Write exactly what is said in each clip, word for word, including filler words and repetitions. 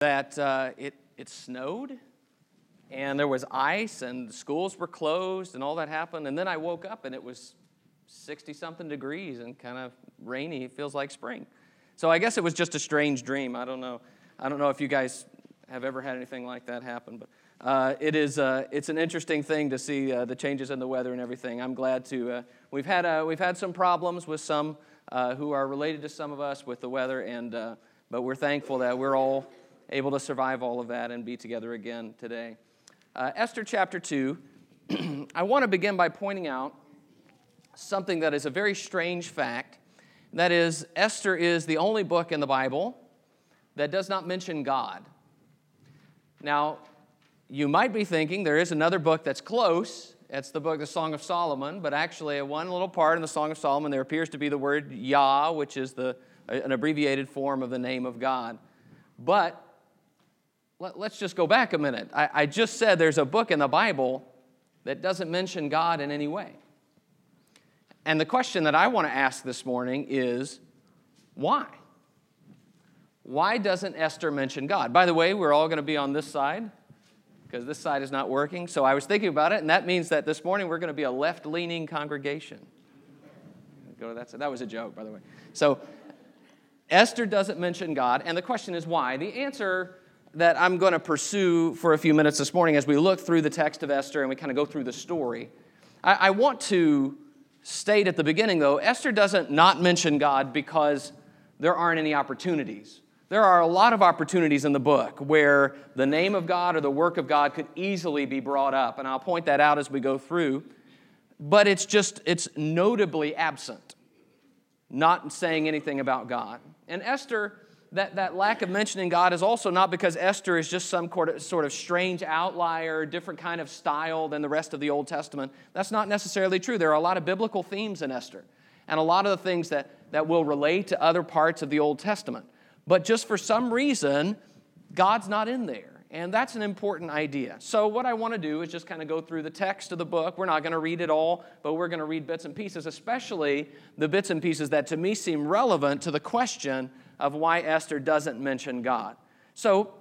that uh, it it snowed, and there was ice, and schools were closed, and all that happened. And then I woke up, and it was sixty-something degrees and kind of rainy. It feels like spring. So I guess it was just a strange dream. I don't know. I don't know if you guys have ever had anything like that happen, but uh, it is uh, it's an interesting thing to see uh, the changes in the weather and everything. I'm glad to. Uh, we've had uh, we've had some problems with some uh, who are related to some of us with the weather, and uh, but we're thankful that we're all able to survive all of that and be together again today. Uh, Esther chapter two. I want to begin by pointing out something that is a very strange fact. That is, Esther is the only book in the Bible that does not mention God. Now, you might be thinking there is another book that's close. That's the book, the Song of Solomon. But actually, at one little part in the Song of Solomon, there appears to be the word Yah, which is the an abbreviated form of the name of God. But let, let's just go back a minute. I, I just said there's a book in the Bible that doesn't mention God in any way. And the question that I want to ask this morning is, why? Why doesn't Esther mention God? By the way, we're all going to be on this side, because this side is not working. So I was thinking about it, and that means that this morning we're going to be a left-leaning congregation. Go to that side. That was a joke, by the way. So Esther doesn't mention God, and the question is why. The answer that I'm going to pursue for a few minutes this morning as we look through the text of Esther and we kind of go through the story, I, I want to state at the beginning, though, Esther doesn't not mention God because there aren't any opportunities. There are a lot of opportunities in the book where the name of God or the work of God could easily be brought up, and I'll point that out as we go through, but it's just, it's notably absent, not saying anything about God. And Esther, that, that lack of mentioning God is also not because Esther is just some sort of strange outlier, different kind of style than the rest of the Old Testament. That's not necessarily true. There are a lot of biblical themes in Esther, and a lot of the things that, that will relate to other parts of the Old Testament. But just for some reason, God's not in there, and that's an important idea. So what I want to do is just kind of go through the text of the book. We're not going to read it all, but we're going to read bits and pieces, especially the bits and pieces that to me seem relevant to the question of why Esther doesn't mention God. So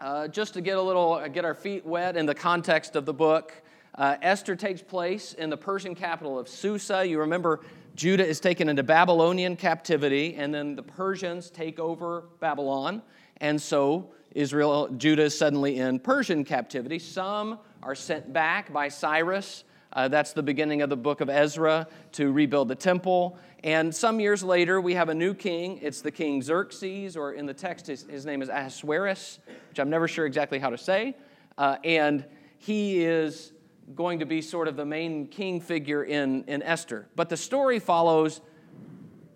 uh, just to get a little, uh, get our feet wet in the context of the book, uh, Esther takes place in the Persian capital of Susa. You remember Judah is taken into Babylonian captivity, and then the Persians take over Babylon, and so Israel, Judah is suddenly in Persian captivity. Some are sent back by Cyrus. Uh, that's the beginning of the book of Ezra, to rebuild the temple. And some years later, we have a new king. It's the king Xerxes, or in the text, his, his name is Ahasuerus, which I'm never sure exactly how to say. Uh, and he is going to be sort of the main king figure in, in Esther. But the story follows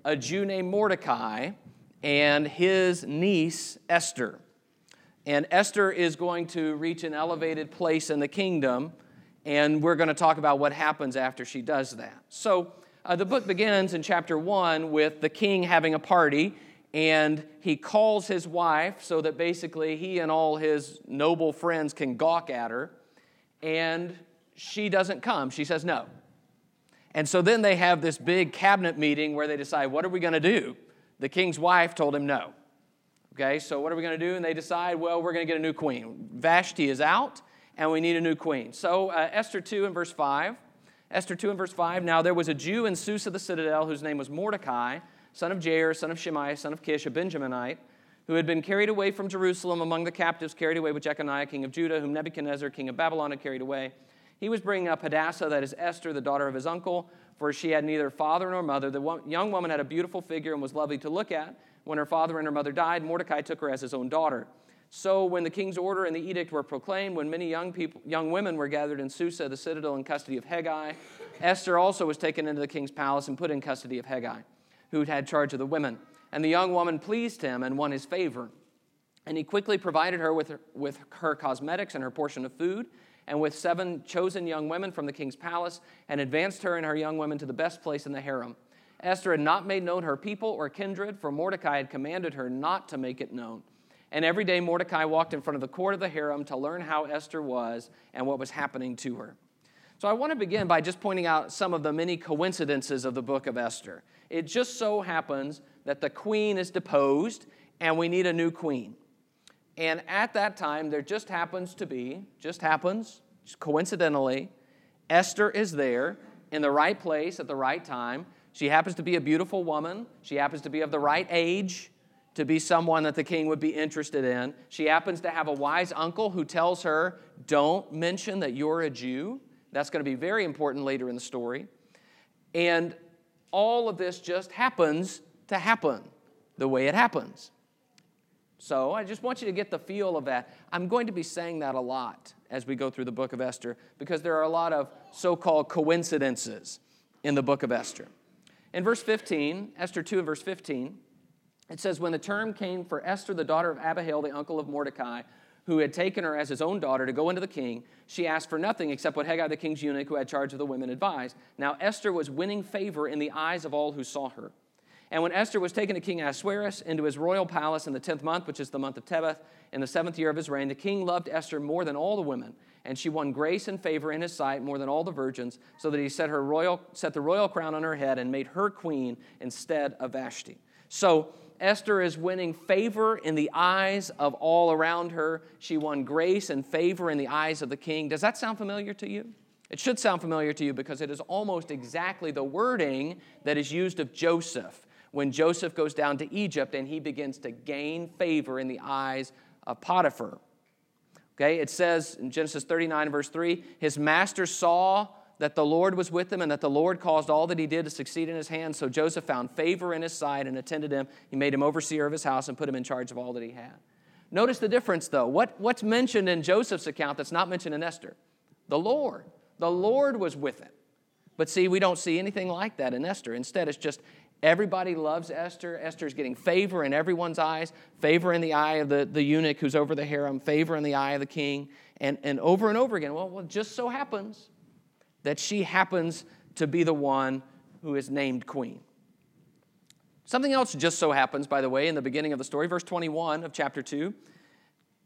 a Jew named Mordecai and his niece, Esther. And Esther is going to reach an elevated place in the kingdom, and we're going to talk about what happens after she does that. So uh, the book begins in chapter one with the king having a party, and he calls his wife so that basically he and all his noble friends can gawk at her, and she doesn't come. She says no. And so then they have this big cabinet meeting where they decide, what are we going to do? The king's wife told him no. Okay, so what are we going to do? And they decide, well, we're going to get a new queen. Vashti is out, and we need a new queen. So uh, Esther two and verse five. Esther two and verse five. Now there was a Jew in Susa the citadel whose name was Mordecai, son of Jair, son of Shimei, son of Kish, a Benjaminite, who had been carried away from Jerusalem among the captives, carried away with Jeconiah, king of Judah, whom Nebuchadnezzar, king of Babylon, had carried away. He was bringing up Hadassah, that is Esther, the daughter of his uncle, for she had neither father nor mother. The young woman had a beautiful figure and was lovely to look at. When her father and her mother died, Mordecai took her as his own daughter. So when the king's order and the edict were proclaimed, when many young people, young women were gathered in Susa, the citadel, in custody of Hegai, Esther also was taken into the king's palace and put in custody of Hegai, who had charge of the women. And the young woman pleased him and won his favor. And he quickly provided her with her, with her cosmetics and her portion of food, and with seven chosen young women from the king's palace, and advanced her and her young women to the best place in the harem. Esther had not made known her people or kindred, for Mordecai had commanded her not to make it known. And every day Mordecai walked in front of the court of the harem to learn how Esther was and what was happening to her. So I want to begin by just pointing out some of the many coincidences of the book of Esther. It just so happens that the queen is deposed, and we need a new queen. And at that time, there just happens to be, just happens, just coincidentally, Esther is there in the right place at the right time. She happens to be a beautiful woman. She happens to be of the right age to be someone that the king would be interested in. She happens to have a wise uncle who tells her, don't mention that you're a Jew. That's going to be very important later in the story. And all of this just happens to happen the way it happens. So I just want you to get the feel of that. I'm going to be saying that a lot as we go through the book of Esther, because there are a lot of so-called coincidences in the book of Esther. In verse fifteen, Esther two, verse fifteen, it says, when the term came for Esther, the daughter of Abihail, the uncle of Mordecai, who had taken her as his own daughter to go into the king, she asked for nothing except what Hegai, the king's eunuch, who had charge of the women, advised. Now Esther was winning favor in the eyes of all who saw her. And when Esther was taken to King Ahasuerus into his royal palace in the tenth month, which is the month of Tebeth, in the seventh year of his reign, the king loved Esther more than all the women, and she won grace and favor in his sight more than all the virgins, so that he set her royal, set the royal crown on her head and made her queen instead of Vashti. So Esther is winning favor in the eyes of all around her. She won grace and favor in the eyes of the king. Does that sound familiar to you? It should sound familiar to you, because it is almost exactly the wording that is used of Joseph when Joseph goes down to Egypt and he begins to gain favor in the eyes of Potiphar. Okay, it says in Genesis thirty-nine, verse three, his master saw that the Lord was with him and that the Lord caused all that he did to succeed in his hand. So Joseph found favor in his sight and attended him. He made him overseer of his house and put him in charge of all that he had. Notice the difference, though. What, what's mentioned in Joseph's account that's not mentioned in Esther? The Lord. The Lord was with him. But see, we don't see anything like that in Esther. Instead, it's just everybody loves Esther. Esther's getting favor in everyone's eyes, favor in the eye of the, the eunuch who's over the harem, favor in the eye of the king, and, and over and over again. Well, well, it just so happens that she happens to be the one who is named queen. Something else just so happens, by the way, in the beginning of the story, verse twenty-one of chapter two.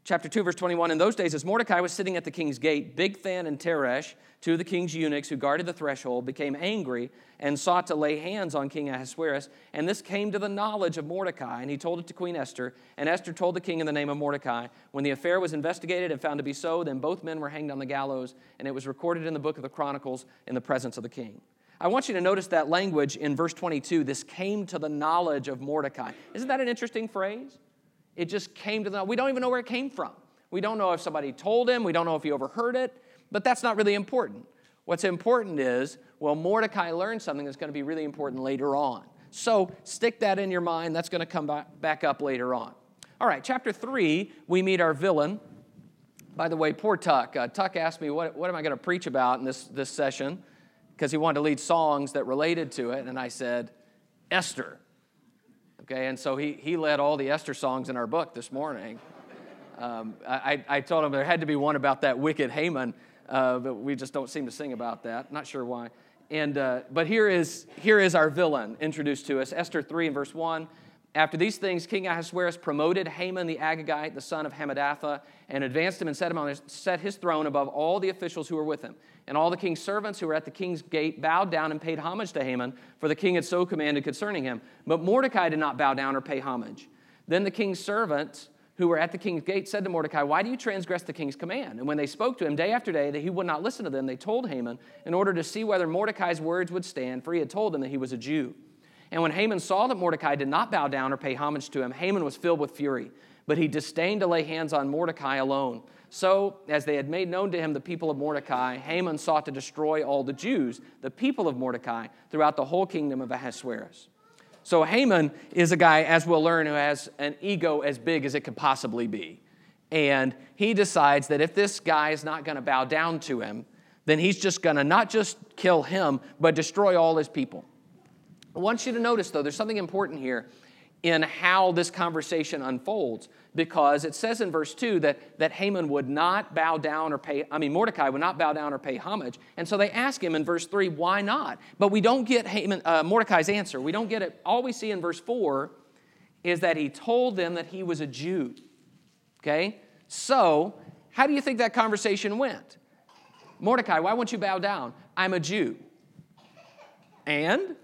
Chapter two, verse twenty-one, in those days, as Mordecai was sitting at the king's gate, Bigthan and Teresh, two of the king's eunuchs who guarded the threshold, became angry and sought to lay hands on King Ahasuerus. And this came to the knowledge of Mordecai, and he told it to Queen Esther. And Esther told the king in the name of Mordecai. When the affair was investigated and found to be so, then both men were hanged on the gallows, and it was recorded in the book of the Chronicles in the presence of the king. I want you to notice that language in verse twenty-two, this came to the knowledge of Mordecai. Isn't that an interesting phrase? It just came to the, we don't even know where it came from. We don't know if somebody told him. We don't know if he overheard it. But that's not really important. What's important is, well, Mordecai learned something that's going to be really important later on. So stick that in your mind. That's going to come back up later on. All right, chapter three, we meet our villain. By the way, poor Tuck. Uh, Tuck asked me, what, what am I going to preach about in this, this session? Because he wanted to lead songs that related to it. And I said, Esther. Okay, and so he he led all the Esther songs in our book this morning. Um, I, I told him there had to be one about that wicked Haman, uh, but we just don't seem to sing about that. Not sure why. And uh, but here is here is our villain introduced to us, Esther three and verse one. After these things, King Ahasuerus promoted Haman the Agagite, the son of Hammedatha, and advanced him and set him on his, set his throne above all the officials who were with him. And all the king's servants who were at the king's gate bowed down and paid homage to Haman, for the king had so commanded concerning him. But Mordecai did not bow down or pay homage. Then the king's servants who were at the king's gate said to Mordecai, why do you transgress the king's command? And when they spoke to him day after day that he would not listen to them, they told Haman in order to see whether Mordecai's words would stand, for he had told them that he was a Jew. And when Haman saw that Mordecai did not bow down or pay homage to him, Haman was filled with fury, but he disdained to lay hands on Mordecai alone. So, as they had made known to him the people of Mordecai, Haman sought to destroy all the Jews, the people of Mordecai, throughout the whole kingdom of Ahasuerus. So Haman is a guy, as we'll learn, who has an ego as big as it could possibly be. And he decides that if this guy is not going to bow down to him, then he's just going to not just kill him, but destroy all his people. I want you to notice, though, there's something important here in how this conversation unfolds, because it says in verse two that, that Haman would not bow down or pay, I mean, Mordecai would not bow down or pay homage. And so they ask him in verse three, why not? But we don't get Haman, uh, Mordecai's answer. We don't get it. All we see in verse four is that he told them that he was a Jew. Okay? So how do you think that conversation went? Mordecai, why won't you bow down? I'm a Jew. And?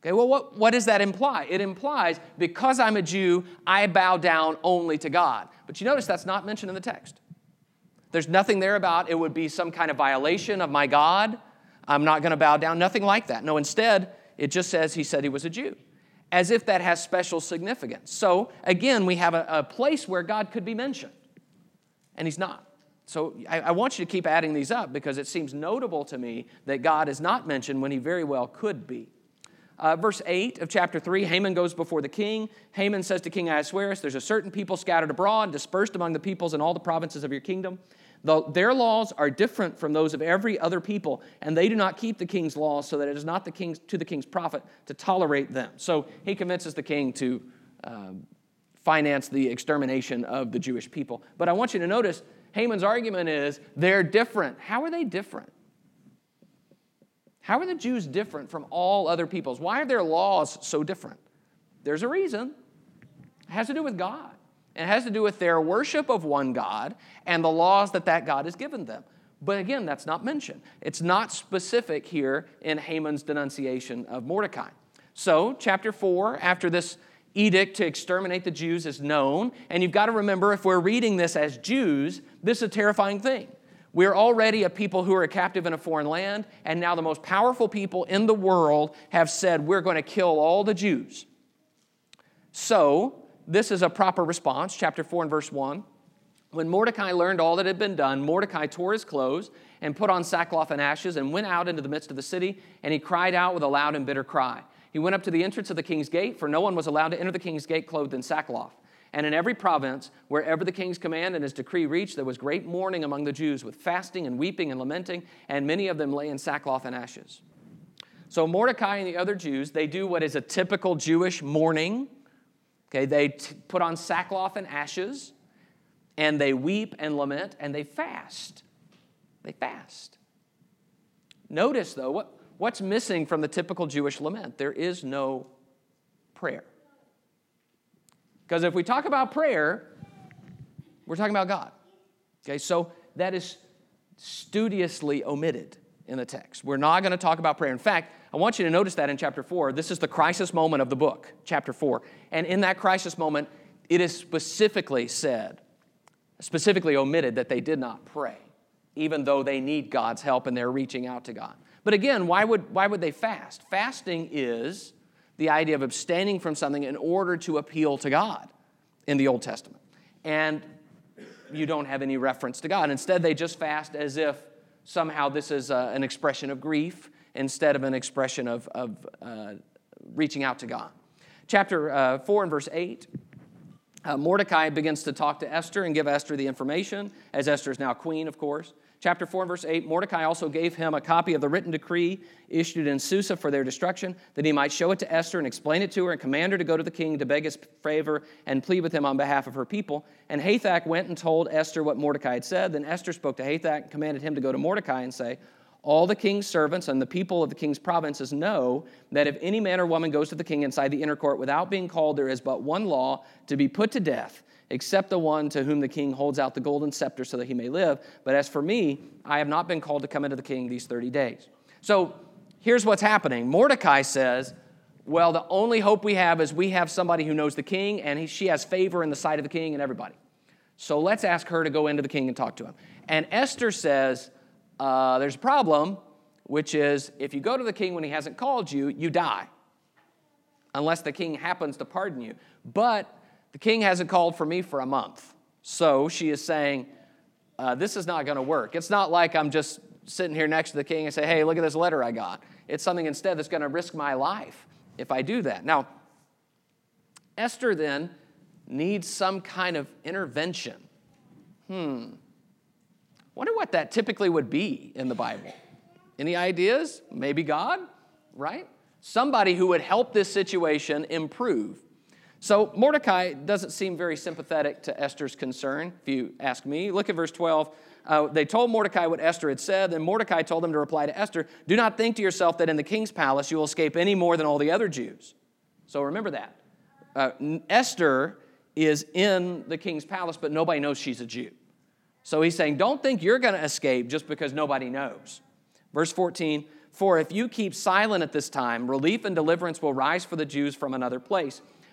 Okay, well, what, what does that imply? It implies, because I'm a Jew, I bow down only to God. But you notice that's not mentioned in the text. There's nothing there about it would be some kind of violation of my God. I'm not going to bow down. Nothing like that. No, instead, it just says he said he was a Jew, as if that has special significance. So, again, we have a, a place where God could be mentioned, and he's not. So I, I want you to keep adding these up, because it seems notable to me that God is not mentioned when he very well could be. Uh, verse eight of chapter three, Haman goes before the king. Haman says to King Ahasuerus, "There's a certain people scattered abroad, dispersed among the peoples in all the provinces of your kingdom. The, their laws are different from those of every other people, and they do not keep the king's laws, so that it is not the king's, to the king's profit to tolerate them." So he convinces the king to um, finance the extermination of the Jewish people. But I want you to notice Haman's argument is they're different. How are they different? How are the Jews different from all other peoples? Why are their laws so different? There's a reason. It has to do with God. It has to do with their worship of one God and the laws that that God has given them. But again, that's not mentioned. It's not specific here in Haman's denunciation of Mordecai. So, chapter four, after this edict to exterminate the Jews is known, and you've got to remember, if we're reading this as Jews, this is a terrifying thing. We're already a people who are captive in a foreign land, and now the most powerful people in the world have said, we're going to kill all the Jews. So, this is a proper response, chapter four and verse one. When Mordecai learned all that had been done, Mordecai tore his clothes and put on sackcloth and ashes and went out into the midst of the city, and he cried out with a loud and bitter cry. He went up to the entrance of the king's gate, for no one was allowed to enter the king's gate clothed in sackcloth. And in every province, wherever the king's command and his decree reached, there was great mourning among the Jews, with fasting and weeping and lamenting, and many of them lay in sackcloth and ashes. So Mordecai and the other Jews, they do what is a typical Jewish mourning. Okay, they t- put on sackcloth and ashes, and they weep and lament, and they fast. They fast. Notice, though, what, what's missing from the typical Jewish lament? There is no prayer. Because if we talk about prayer, we're talking about God. Okay, so that is studiously omitted in the text. We're not going to talk about prayer. In fact, I want you to notice that in chapter four. This is the crisis moment of the book, chapter four. And in that crisis moment, it is specifically said, specifically omitted, that they did not pray, even though they need God's help and they're reaching out to God. But again, why would, why would they fast? Fasting is the idea of abstaining from something in order to appeal to God in the Old Testament. And you don't have any reference to God. Instead, they just fast as if somehow this is uh, an expression of grief instead of an expression of, of uh, reaching out to God. Chapter uh, four and verse eight, uh, Mordecai begins to talk to Esther and give Esther the information, as Esther is now queen, of course. Chapter four and verse eight, Mordecai also gave him a copy of the written decree issued in Susa for their destruction, that he might show it to Esther and explain it to her and command her to go to the king to beg his favor and plead with him on behalf of her people. And Hathach went and told Esther what Mordecai had said. Then Esther spoke to Hathach and commanded him to go to Mordecai and say, "All the king's servants and the people of the king's provinces know that if any man or woman goes to the king inside the inner court without being called, there is but one law, to be put to death, except the one to whom the king holds out the golden scepter so that he may live. But as for me, I have not been called to come into the king these thirty days. So here's what's happening. Mordecai says, well, the only hope we have is we have somebody who knows the king, and he, she has favor in the sight of the king and everybody. So let's ask her to go into the king and talk to him. And Esther says, uh, there's a problem, which is if you go to the king when he hasn't called you, you die, unless the king happens to pardon you. But the king hasn't called for me for a month. So she is saying, uh, this is not going to work. It's not like I'm just sitting here next to the king and say, hey, look at this letter I got. It's something instead that's going to risk my life if I do that. Now, Esther then needs some kind of intervention. Hmm. Wonder what that typically would be in the Bible. Any ideas? Maybe God, right? Somebody who would help this situation improve. So Mordecai doesn't seem very sympathetic to Esther's concern, if you ask me. Look at verse twelve. Uh, they told Mordecai what Esther had said, and Mordecai told them to reply to Esther, "Do not think to yourself that in the king's palace you will escape any more than all the other Jews." So remember that. Uh, Esther is in the king's palace, but nobody knows she's a Jew. So he's saying, don't think you're going to escape just because nobody knows. Verse fourteen, For if you keep silent at this time, relief and deliverance will rise for the Jews from another place,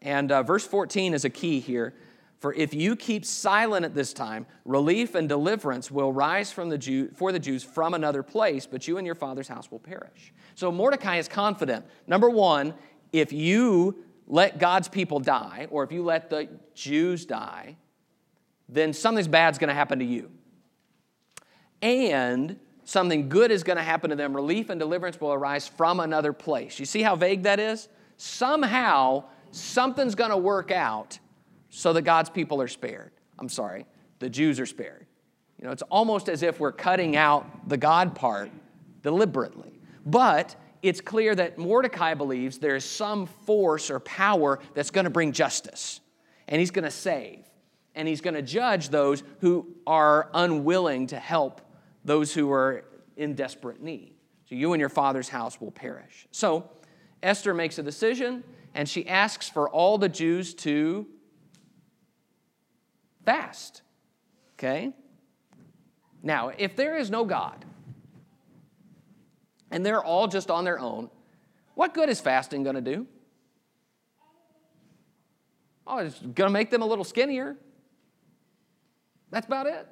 And uh, verse fourteen is a key here. For if you keep silent at this time, relief and deliverance will rise from the Jew, for the Jews from another place, but you and your father's house will perish. So Mordecai is confident. Number one, if you let God's people die, or if you let the Jews die, then something bad's going to happen to you. And something good is going to happen to them. Relief and deliverance will arise from another place. You see how vague that is? Somehow, something's going to work out so that God's people are spared. I'm sorry, the Jews are spared. You know, it's almost as if we're cutting out the God part deliberately. But it's clear that Mordecai believes there is some force or power that's going to bring justice. And he's going to save. And he's going to judge those who are unwilling to help those who are in desperate need. So you and your father's house will perish. So Esther makes a decision, and she asks for all the Jews to fast, okay? Now, if there is no God, and they're all just on their own, what good is fasting going to do? Oh, it's going to make them a little skinnier. That's about it.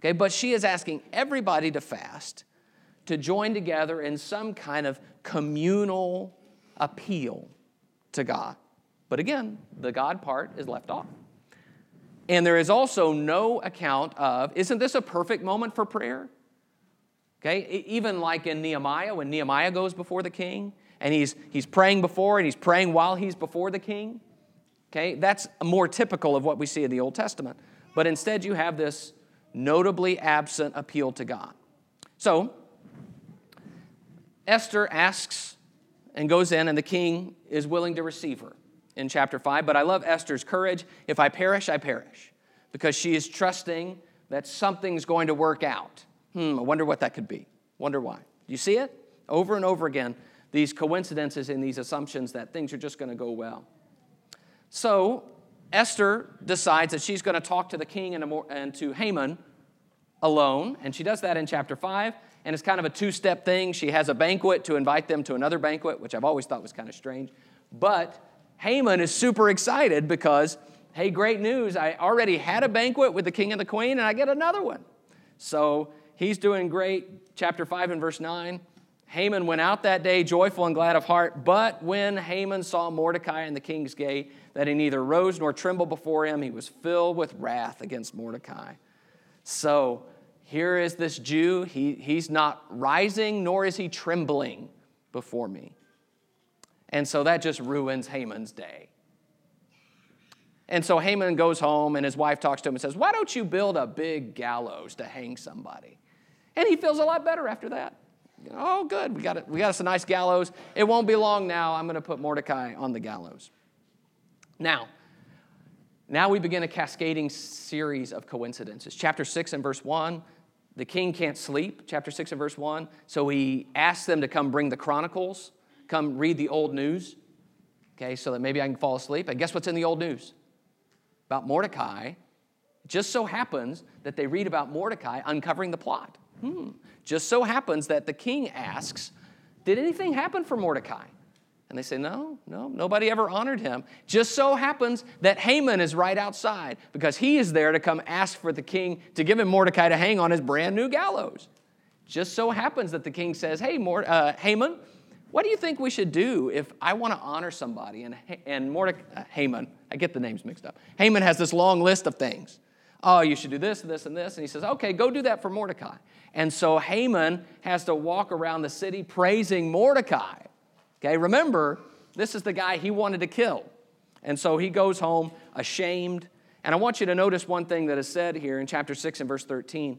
Okay, but she is asking everybody to fast, to join together in some kind of communal appeal to God. But again, the God part is left off. And there is also no account of, isn't this a perfect moment for prayer? Okay, even like in Nehemiah, when Nehemiah goes before the king, and he's he's praying before, and he's praying while he's before the king. Okay, that's more typical of what we see in the Old Testament. But instead you have this notably absent appeal to God. So, Esther asks and goes in, and the king is willing to receive her. In chapter five, but I love Esther's courage. If I perish, I perish, because she is trusting that something's going to work out. Hmm, I wonder what that could be. Wonder why. You see it? Over and over again, these coincidences and these assumptions that things are just going to go well. So Esther decides that she's going to talk to the king and to Haman alone, and she does that in chapter five, and it's kind of a two-step thing. She has a banquet to invite them to another banquet, which I've always thought was kind of strange, but Haman is super excited because, hey, great news, I already had a banquet with the king and the queen, and I get another one. So he's doing great. Chapter five and verse nine, Haman went out that day joyful and glad of heart, but when Haman saw Mordecai in the king's gate, that he neither rose nor trembled before him, he was filled with wrath against Mordecai. So here is this Jew. He, he's not rising, nor is he trembling before me. And so that just ruins Haman's day. And so Haman goes home, and his wife talks to him and says, why don't you build a big gallows to hang somebody? And he feels a lot better after that. You know, oh, good, we got it. We got us a nice gallows. It won't be long now. I'm going to put Mordecai on the gallows. Now, now we begin a cascading series of coincidences. Chapter six and verse one, the king can't sleep, chapter six and verse one, so he asks them to come bring the chronicles. Come read the old news, okay, so that maybe I can fall asleep. And guess what's in the old news? About Mordecai. It just so happens that they read about Mordecai uncovering the plot. Hmm. Just so happens that the king asks, did anything happen for Mordecai? And they say, no, no, nobody ever honored him. Just so happens that Haman is right outside because he is there to come ask for the king to give him Mordecai to hang on his brand new gallows. Just so happens that the king says, hey, Morde- uh, Haman, what do you think we should do if I want to honor somebody? And, and Mordecai, uh, Haman, I get the names mixed up. Haman has this long list of things. Oh, you should do this, this, and this. And he says, okay, go do that for Mordecai. And so Haman has to walk around the city praising Mordecai. Okay, remember, this is the guy he wanted to kill. And so he goes home ashamed. And I want you to notice one thing that is said here in chapter six and verse thirteen.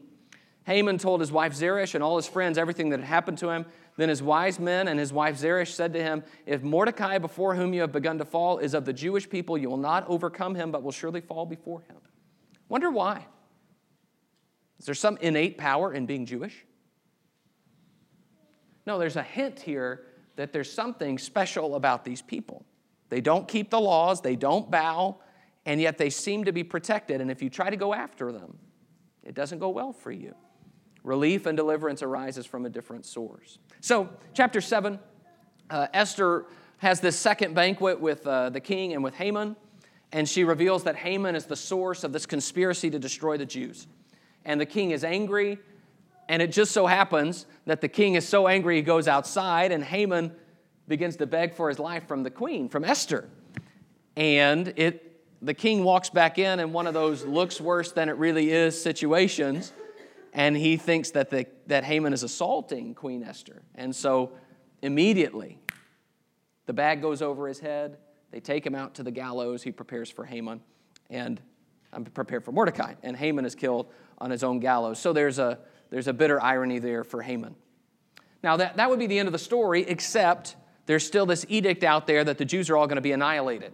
Haman told his wife Zeresh and all his friends everything that had happened to him. Then his wise men and his wife Zeresh said to him, if Mordecai, before whom you have begun to fall, is of the Jewish people, you will not overcome him, but will surely fall before him. Wonder why? Is there some innate power in being Jewish? No, there's a hint here that there's something special about these people. They don't keep the laws, they don't bow, and yet they seem to be protected. And if you try to go after them, it doesn't go well for you. Relief and deliverance arises from a different source. So, chapter seven, uh, Esther has this second banquet with uh, the king and with Haman, and she reveals that Haman is the source of this conspiracy to destroy the Jews. And the king is angry, and it just so happens that the king is so angry he goes outside, and Haman begins to beg for his life from the queen, from Esther. And it the king walks back in in one of those looks worse than it really is situations, and he thinks that, the, that Haman is assaulting Queen Esther. And so immediately the bag goes over his head. They take him out to the gallows. He prepares for Haman and I'm prepared for Mordecai. And Haman is killed on his own gallows. So there's a, there's a bitter irony there for Haman. Now that, that would be the end of the story, except there's still this edict out there that the Jews are all going to be annihilated.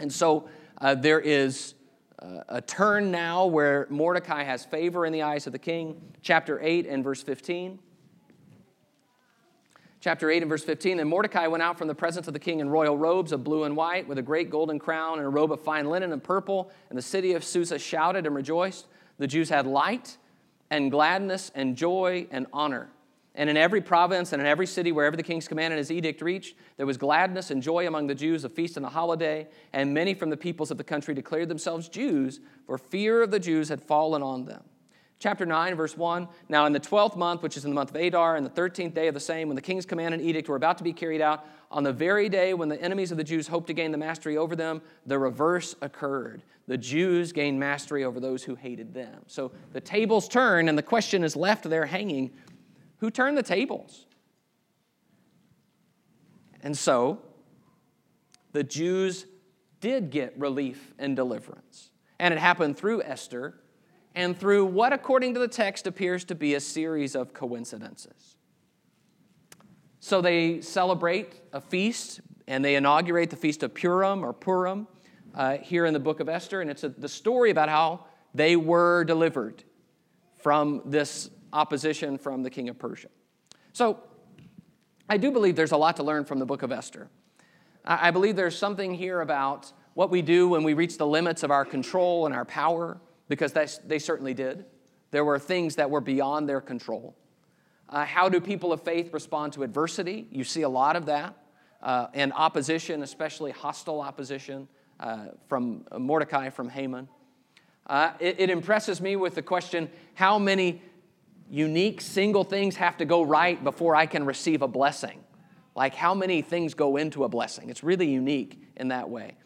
And so uh, there is uh, a turn now where Mordecai has favor in the eyes of the king. Chapter eight and verse fifteen. Chapter eight and verse fifteen, and Mordecai went out from the presence of the king in royal robes of blue and white with a great golden crown and a robe of fine linen and purple. And the city of Susa shouted and rejoiced. The Jews had light and gladness and joy and honor. And in every province and in every city, wherever the king's command and his edict reached, there was gladness and joy among the Jews, a feast and a holiday, and many from the peoples of the country declared themselves Jews, for fear of the Jews had fallen on them. Chapter nine, verse one, now in the twelfth month, which is in the month of Adar, and the thirteenth day of the same, when the king's command and edict were about to be carried out, on the very day when the enemies of the Jews hoped to gain the mastery over them, the reverse occurred. The Jews gained mastery over those who hated them. So the tables turn, and the question is left there hanging, who turned the tables? And so, the Jews did get relief and deliverance. And it happened through Esther and through what, according to the text, appears to be a series of coincidences. So they celebrate a feast, and they inaugurate the feast of Purim, or Purim, uh, here in the book of Esther. And it's a, the story about how they were delivered from this opposition from the king of Persia. So, I do believe there's a lot to learn from the book of Esther. I believe there's something here about what we do when we reach the limits of our control and our power, because they certainly did. There were things that were beyond their control. Uh, how do people of faith respond to adversity? You see a lot of that, uh, and opposition, especially hostile opposition uh, from Mordecai, from Haman. Uh, it, it impresses me with the question, how many unique single things have to go right before I can receive a blessing? Like how many things go into a blessing? It's really unique in that way.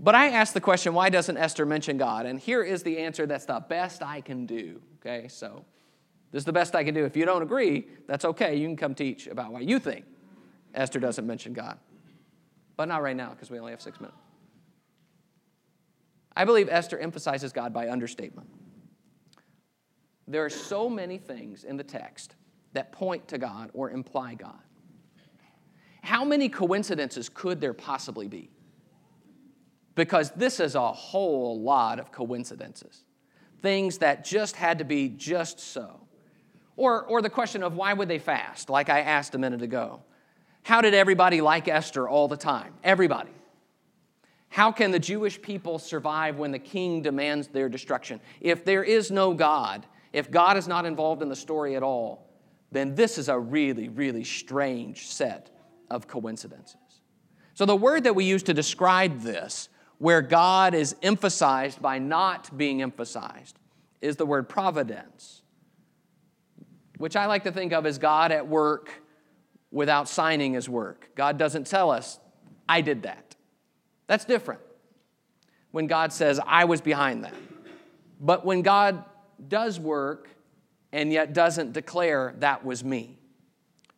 But I asked the question, why doesn't Esther mention God? And here is the answer, that's the best I can do. Okay, so this is the best I can do. If you don't agree, that's okay. You can come teach about why you think Esther doesn't mention God. But not right now, because we only have six minutes. I believe Esther emphasizes God by understatement. There are so many things in the text that point to God or imply God. How many coincidences could there possibly be? Because this is a whole lot of coincidences. Things that just had to be just so. Or, or the question of why would they fast, like I asked a minute ago. How did everybody like Esther all the time? Everybody. How can the Jewish people survive when the king demands their destruction? If there is no God, if God is not involved in the story at all, then this is a really, really strange set of coincidences. So the word that we use to describe this, where God is emphasized by not being emphasized, is the word providence, which I like to think of as God at work without signing his work. God doesn't tell us, I did that. That's different when God says, I was behind that. But when God does work and yet doesn't declare that was me.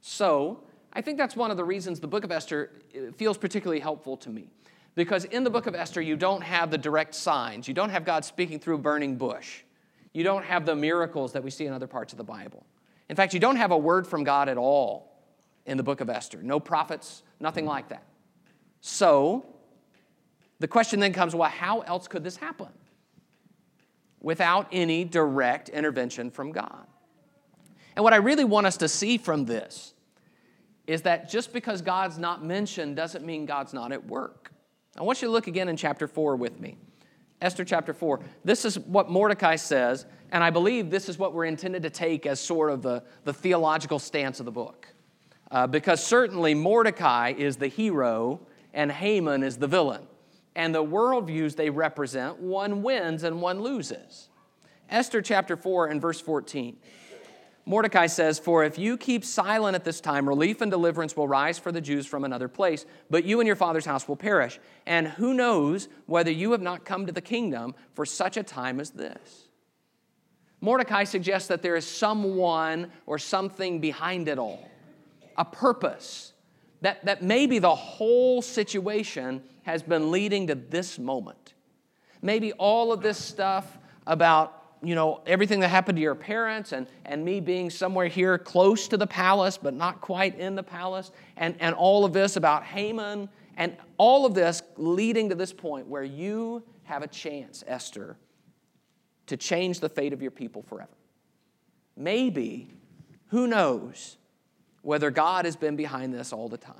So I think that's one of the reasons the book of Esther feels particularly helpful to me, because in the book of Esther you don't have the direct signs. You don't have God speaking through a burning bush. You don't have the miracles that we see in other parts of the Bible. In fact, you don't have a word from God at all in the book of Esther. No prophets, nothing like that. So the question then comes, well, how else could this happen without any direct intervention from God? And what I really want us to see from this is that just because God's not mentioned doesn't mean God's not at work. I want you to look again in chapter four with me. Esther chapter four. This is what Mordecai says, and I believe this is what we're intended to take as sort of the, the theological stance of the book. Uh, because certainly Mordecai is the hero and Haman is the villain. And the worldviews they represent, one wins and one loses. Esther chapter four and verse fourteen. Mordecai says, "For if you keep silent at this time, relief and deliverance will rise for the Jews from another place, but you and your father's house will perish. And who knows whether you have not come to the kingdom for such a time as this." Mordecai suggests that there is someone or something behind it all, a purpose, that, that maybe the whole situation has been leading to this moment. Maybe all of this stuff about, you know, everything that happened to your parents and, and me being somewhere here close to the palace but not quite in the palace, and, and all of this about Haman, and all of this leading to this point where you have a chance, Esther, to change the fate of your people forever. Maybe, who knows, whether God has been behind this all the time.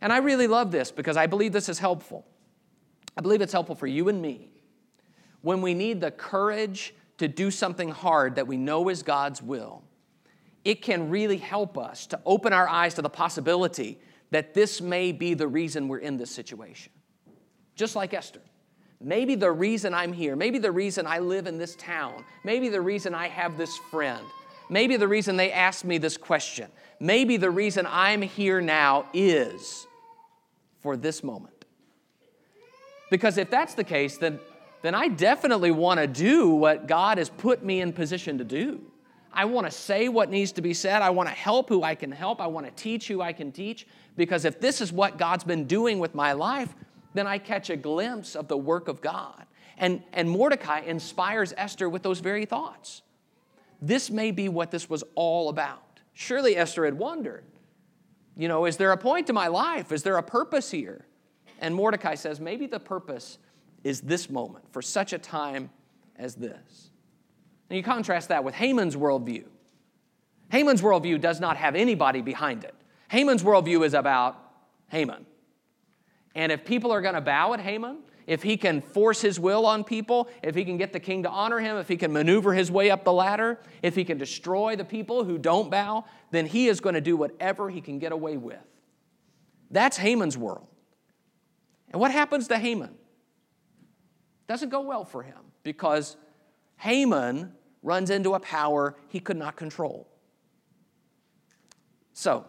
And I really love this because I believe this is helpful. I believe it's helpful for you and me when we need the courage to do something hard that we know is God's will. It can really help us to open our eyes to the possibility that this may be the reason we're in this situation. Just like Esther. Maybe the reason I'm here, maybe the reason I live in this town, maybe the reason I have this friend, maybe the reason they asked me this question, maybe the reason I'm here now is for this moment. Because if that's the case, then then I definitely want to do what God has put me in position to do. I want to say what needs to be said. I want to help who I can help. I want to teach who I can teach. Because if this is what God's been doing with my life, then I catch a glimpse of the work of God. And, and Mordecai inspires Esther with those very thoughts. This may be what this was all about. Surely Esther had wondered, you know, is there a point to my life? Is there a purpose here? And Mordecai says, maybe the purpose is this moment, for such a time as this. And you contrast that with Haman's worldview. Haman's worldview does not have anybody behind it. Haman's worldview is about Haman. And if people are going to bow at Haman, if he can force his will on people, if he can get the king to honor him, if he can maneuver his way up the ladder, if he can destroy the people who don't bow, then he is going to do whatever he can get away with. That's Haman's world. And what happens to Haman? Doesn't go well for him because Haman runs into a power he could not control. So,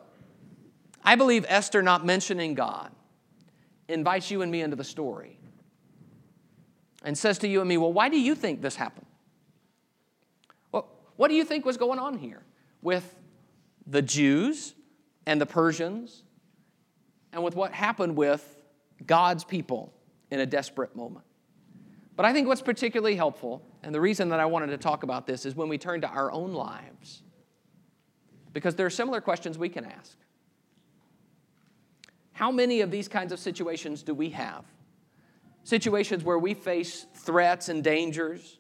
I believe Esther not mentioning God invites you and me into the story and says to you and me, well, why do you think this happened? Well, what do you think was going on here with the Jews and the Persians and with what happened with God's people in a desperate moment? But I think what's particularly helpful, and the reason that I wanted to talk about this, is when we turn to our own lives. Because there are similar questions we can ask. How many of these kinds of situations do we have? Situations where we face threats and dangers,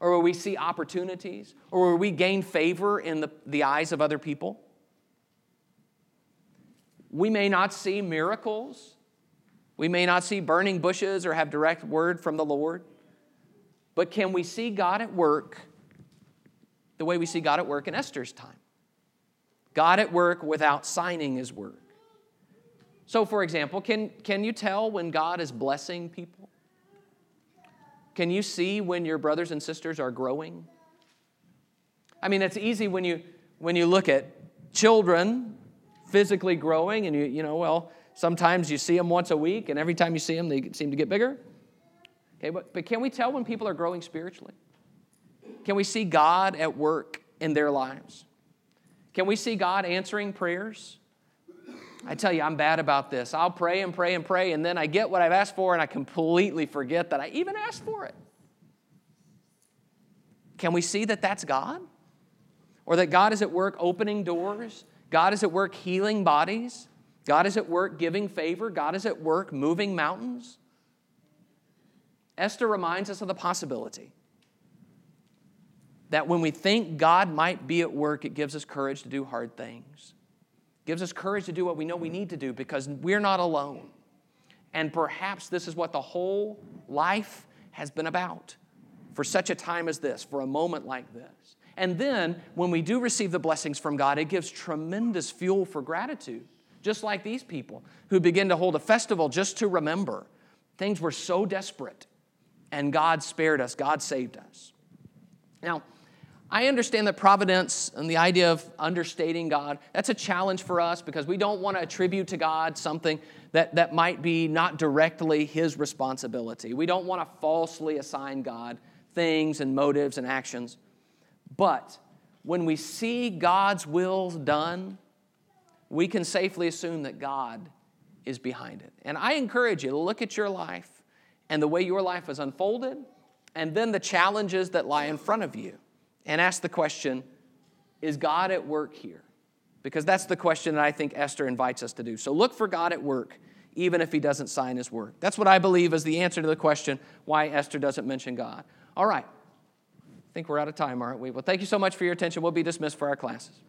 or where we see opportunities, or where we gain favor in the, the eyes of other people. We may not see miracles. We may not see burning bushes or have direct word from the Lord, but can we see God at work the way we see God at work in Esther's time? God at work without signing his word. So, for example, can, can you tell when God is blessing people? Can you see when your brothers and sisters are growing? I mean, it's easy when you when you look at children physically growing and you, you know, well, sometimes you see them once a week, and every time you see them, they seem to get bigger. Okay, but, but can we tell when people are growing spiritually? Can we see God at work in their lives? Can we see God answering prayers? I tell you, I'm bad about this. I'll pray and pray and pray, and then I get what I've asked for, and I completely forget that I even asked for it. Can we see that that's God? Or that God is at work opening doors? God is at work healing bodies? God is at work giving favor? God is at work moving mountains? Esther reminds us of the possibility that when we think God might be at work, it gives us courage to do hard things. It gives us courage to do what we know we need to do because we're not alone. And perhaps this is what the whole life has been about for such a time as this, for a moment like this. And then when we do receive the blessings from God, it gives tremendous fuel for gratitude, just like these people who begin to hold a festival just to remember. Things were so desperate, and God spared us. God saved us. Now, I understand that providence and the idea of understating God, that's a challenge for us because we don't want to attribute to God something that, that might be not directly His responsibility. We don't want to falsely assign God things and motives and actions. But when we see God's will done, we can safely assume that God is behind it. And I encourage you to look at your life and the way your life has unfolded and then the challenges that lie in front of you. And ask the question, is God at work here? Because that's the question that I think Esther invites us to do. So look for God at work, even if He doesn't sign His work. That's what I believe is the answer to the question why Esther doesn't mention God. All right. I think we're out of time, aren't we? Well, thank you so much for your attention. We'll be dismissed for our classes.